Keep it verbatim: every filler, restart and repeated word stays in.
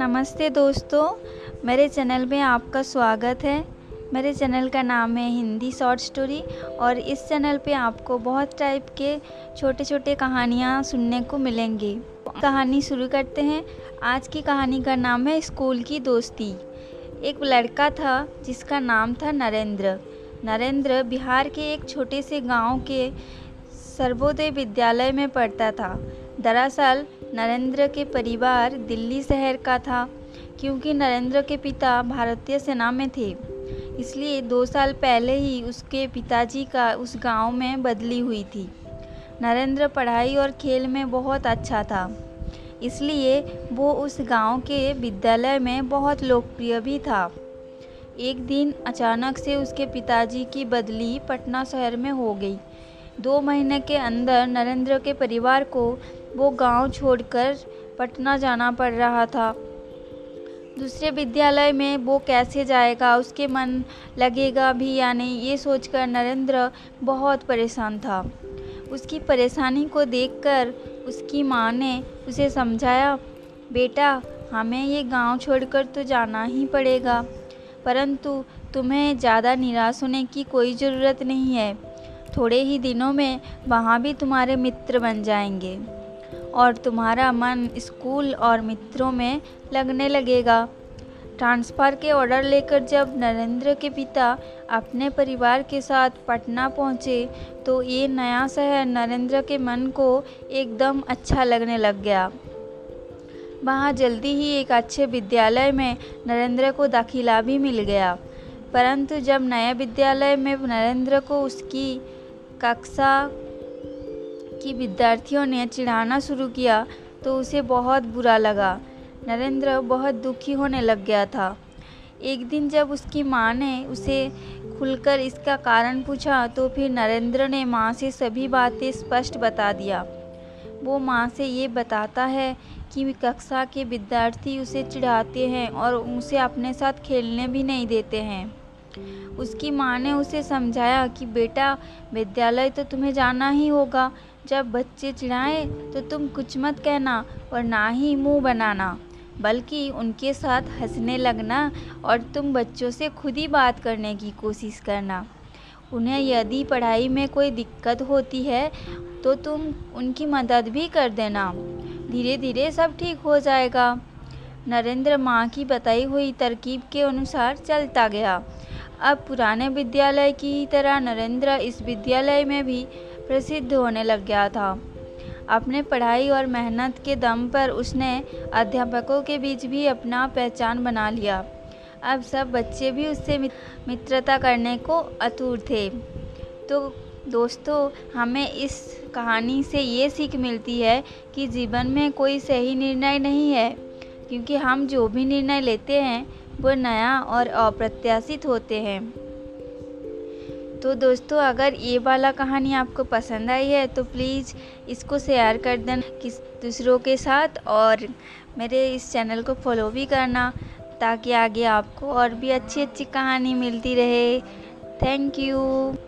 नमस्ते दोस्तों, मेरे चैनल में आपका स्वागत है। मेरे चैनल का नाम है हिंदी शॉर्ट स्टोरी और इस चैनल पे आपको बहुत टाइप के छोटे छोटे कहानियाँ सुनने को मिलेंगी। कहानी शुरू करते हैं। आज की कहानी का नाम है स्कूल की दोस्ती। एक लड़का था जिसका नाम था नरेंद्र। नरेंद्र बिहार के एक छोटे से गाँव के सर्वोदय विद्यालय में पढ़ता था। दरअसल नरेंद्र के परिवार दिल्ली शहर का था, क्योंकि नरेंद्र के पिता भारतीय सेना में थे, इसलिए दो साल पहले ही उसके पिताजी का उस गांव में बदली हुई थी। नरेंद्र पढ़ाई और खेल में बहुत अच्छा था, इसलिए वो उस गांव के विद्यालय में बहुत लोकप्रिय भी था। एक दिन अचानक से उसके पिताजी की बदली पटना शहर में हो गई। दो महीने के अंदर नरेंद्र के परिवार को वो गांव छोड़कर पटना जाना पड़ रहा था। दूसरे विद्यालय में वो कैसे जाएगा, उसके मन लगेगा भी या नहीं, ये सोचकर नरेंद्र बहुत परेशान था। उसकी परेशानी को देखकर उसकी माँ ने उसे समझाया, बेटा हमें ये गांव छोड़कर तो जाना ही पड़ेगा, परंतु तुम्हें ज़्यादा निराश होने की कोई ज़रूरत नहीं है। थोड़े ही दिनों में वहाँ भी तुम्हारे मित्र बन जाएंगे और तुम्हारा मन स्कूल और मित्रों में लगने लगेगा। ट्रांसफ़र के ऑर्डर लेकर जब नरेंद्र के पिता अपने परिवार के साथ पटना पहुँचे तो ये नया शहर नरेंद्र के मन को एकदम अच्छा लगने लग गया। वहाँ जल्दी ही एक अच्छे विद्यालय में नरेंद्र को दाखिला भी मिल गया। परंतु जब नए विद्यालय में नरेंद्र को उसकी कक्षा की विद्यार्थियों ने चिढ़ाना शुरू किया तो उसे बहुत बुरा लगा। नरेंद्र बहुत दुखी होने लग गया था। एक दिन जब उसकी माँ ने उसे खुलकर इसका कारण पूछा तो फिर नरेंद्र ने माँ से सभी बातें स्पष्ट बता दिया। वो माँ से ये बताता है कि कक्षा के विद्यार्थी उसे चिढ़ाते हैं और उसे अपने साथ खेलने भी नहीं देते हैं। उसकी माँ ने उसे समझाया कि बेटा विद्यालय तो तुम्हें जाना ही होगा, जब बच्चे चिढ़ाएं तो तुम कुछ मत कहना और ना ही मुंह बनाना, बल्कि उनके साथ हंसने लगना और तुम बच्चों से खुद ही बात करने की कोशिश करना। उन्हें यदि पढ़ाई में कोई दिक्कत होती है तो तुम उनकी मदद भी कर देना, धीरे धीरे सब ठीक हो जाएगा। नरेंद्र माँ की बताई हुई तरकीब के अनुसार चलता गया। अब पुराने विद्यालय की ही तरह नरेंद्र इस विद्यालय में भी प्रसिद्ध होने लग गया था। अपने पढ़ाई और मेहनत के दम पर उसने अध्यापकों के बीच भी अपना पहचान बना लिया। अब सब बच्चे भी उससे मित्रता करने को आतुर थे। तो दोस्तों, हमें इस कहानी से ये सीख मिलती है कि जीवन में कोई सही निर्णय नहीं है, क्योंकि हम जो भी निर्णय लेते हैं वो नया और अप्रत्याशित होते हैं। तो दोस्तों, अगर ये वाला कहानी आपको पसंद आई है तो प्लीज़ इसको शेयर कर देना किस दूसरों के साथ, और मेरे इस चैनल को फॉलो भी करना ताकि आगे आपको और भी अच्छी अच्छी कहानी मिलती रहे। Thank you.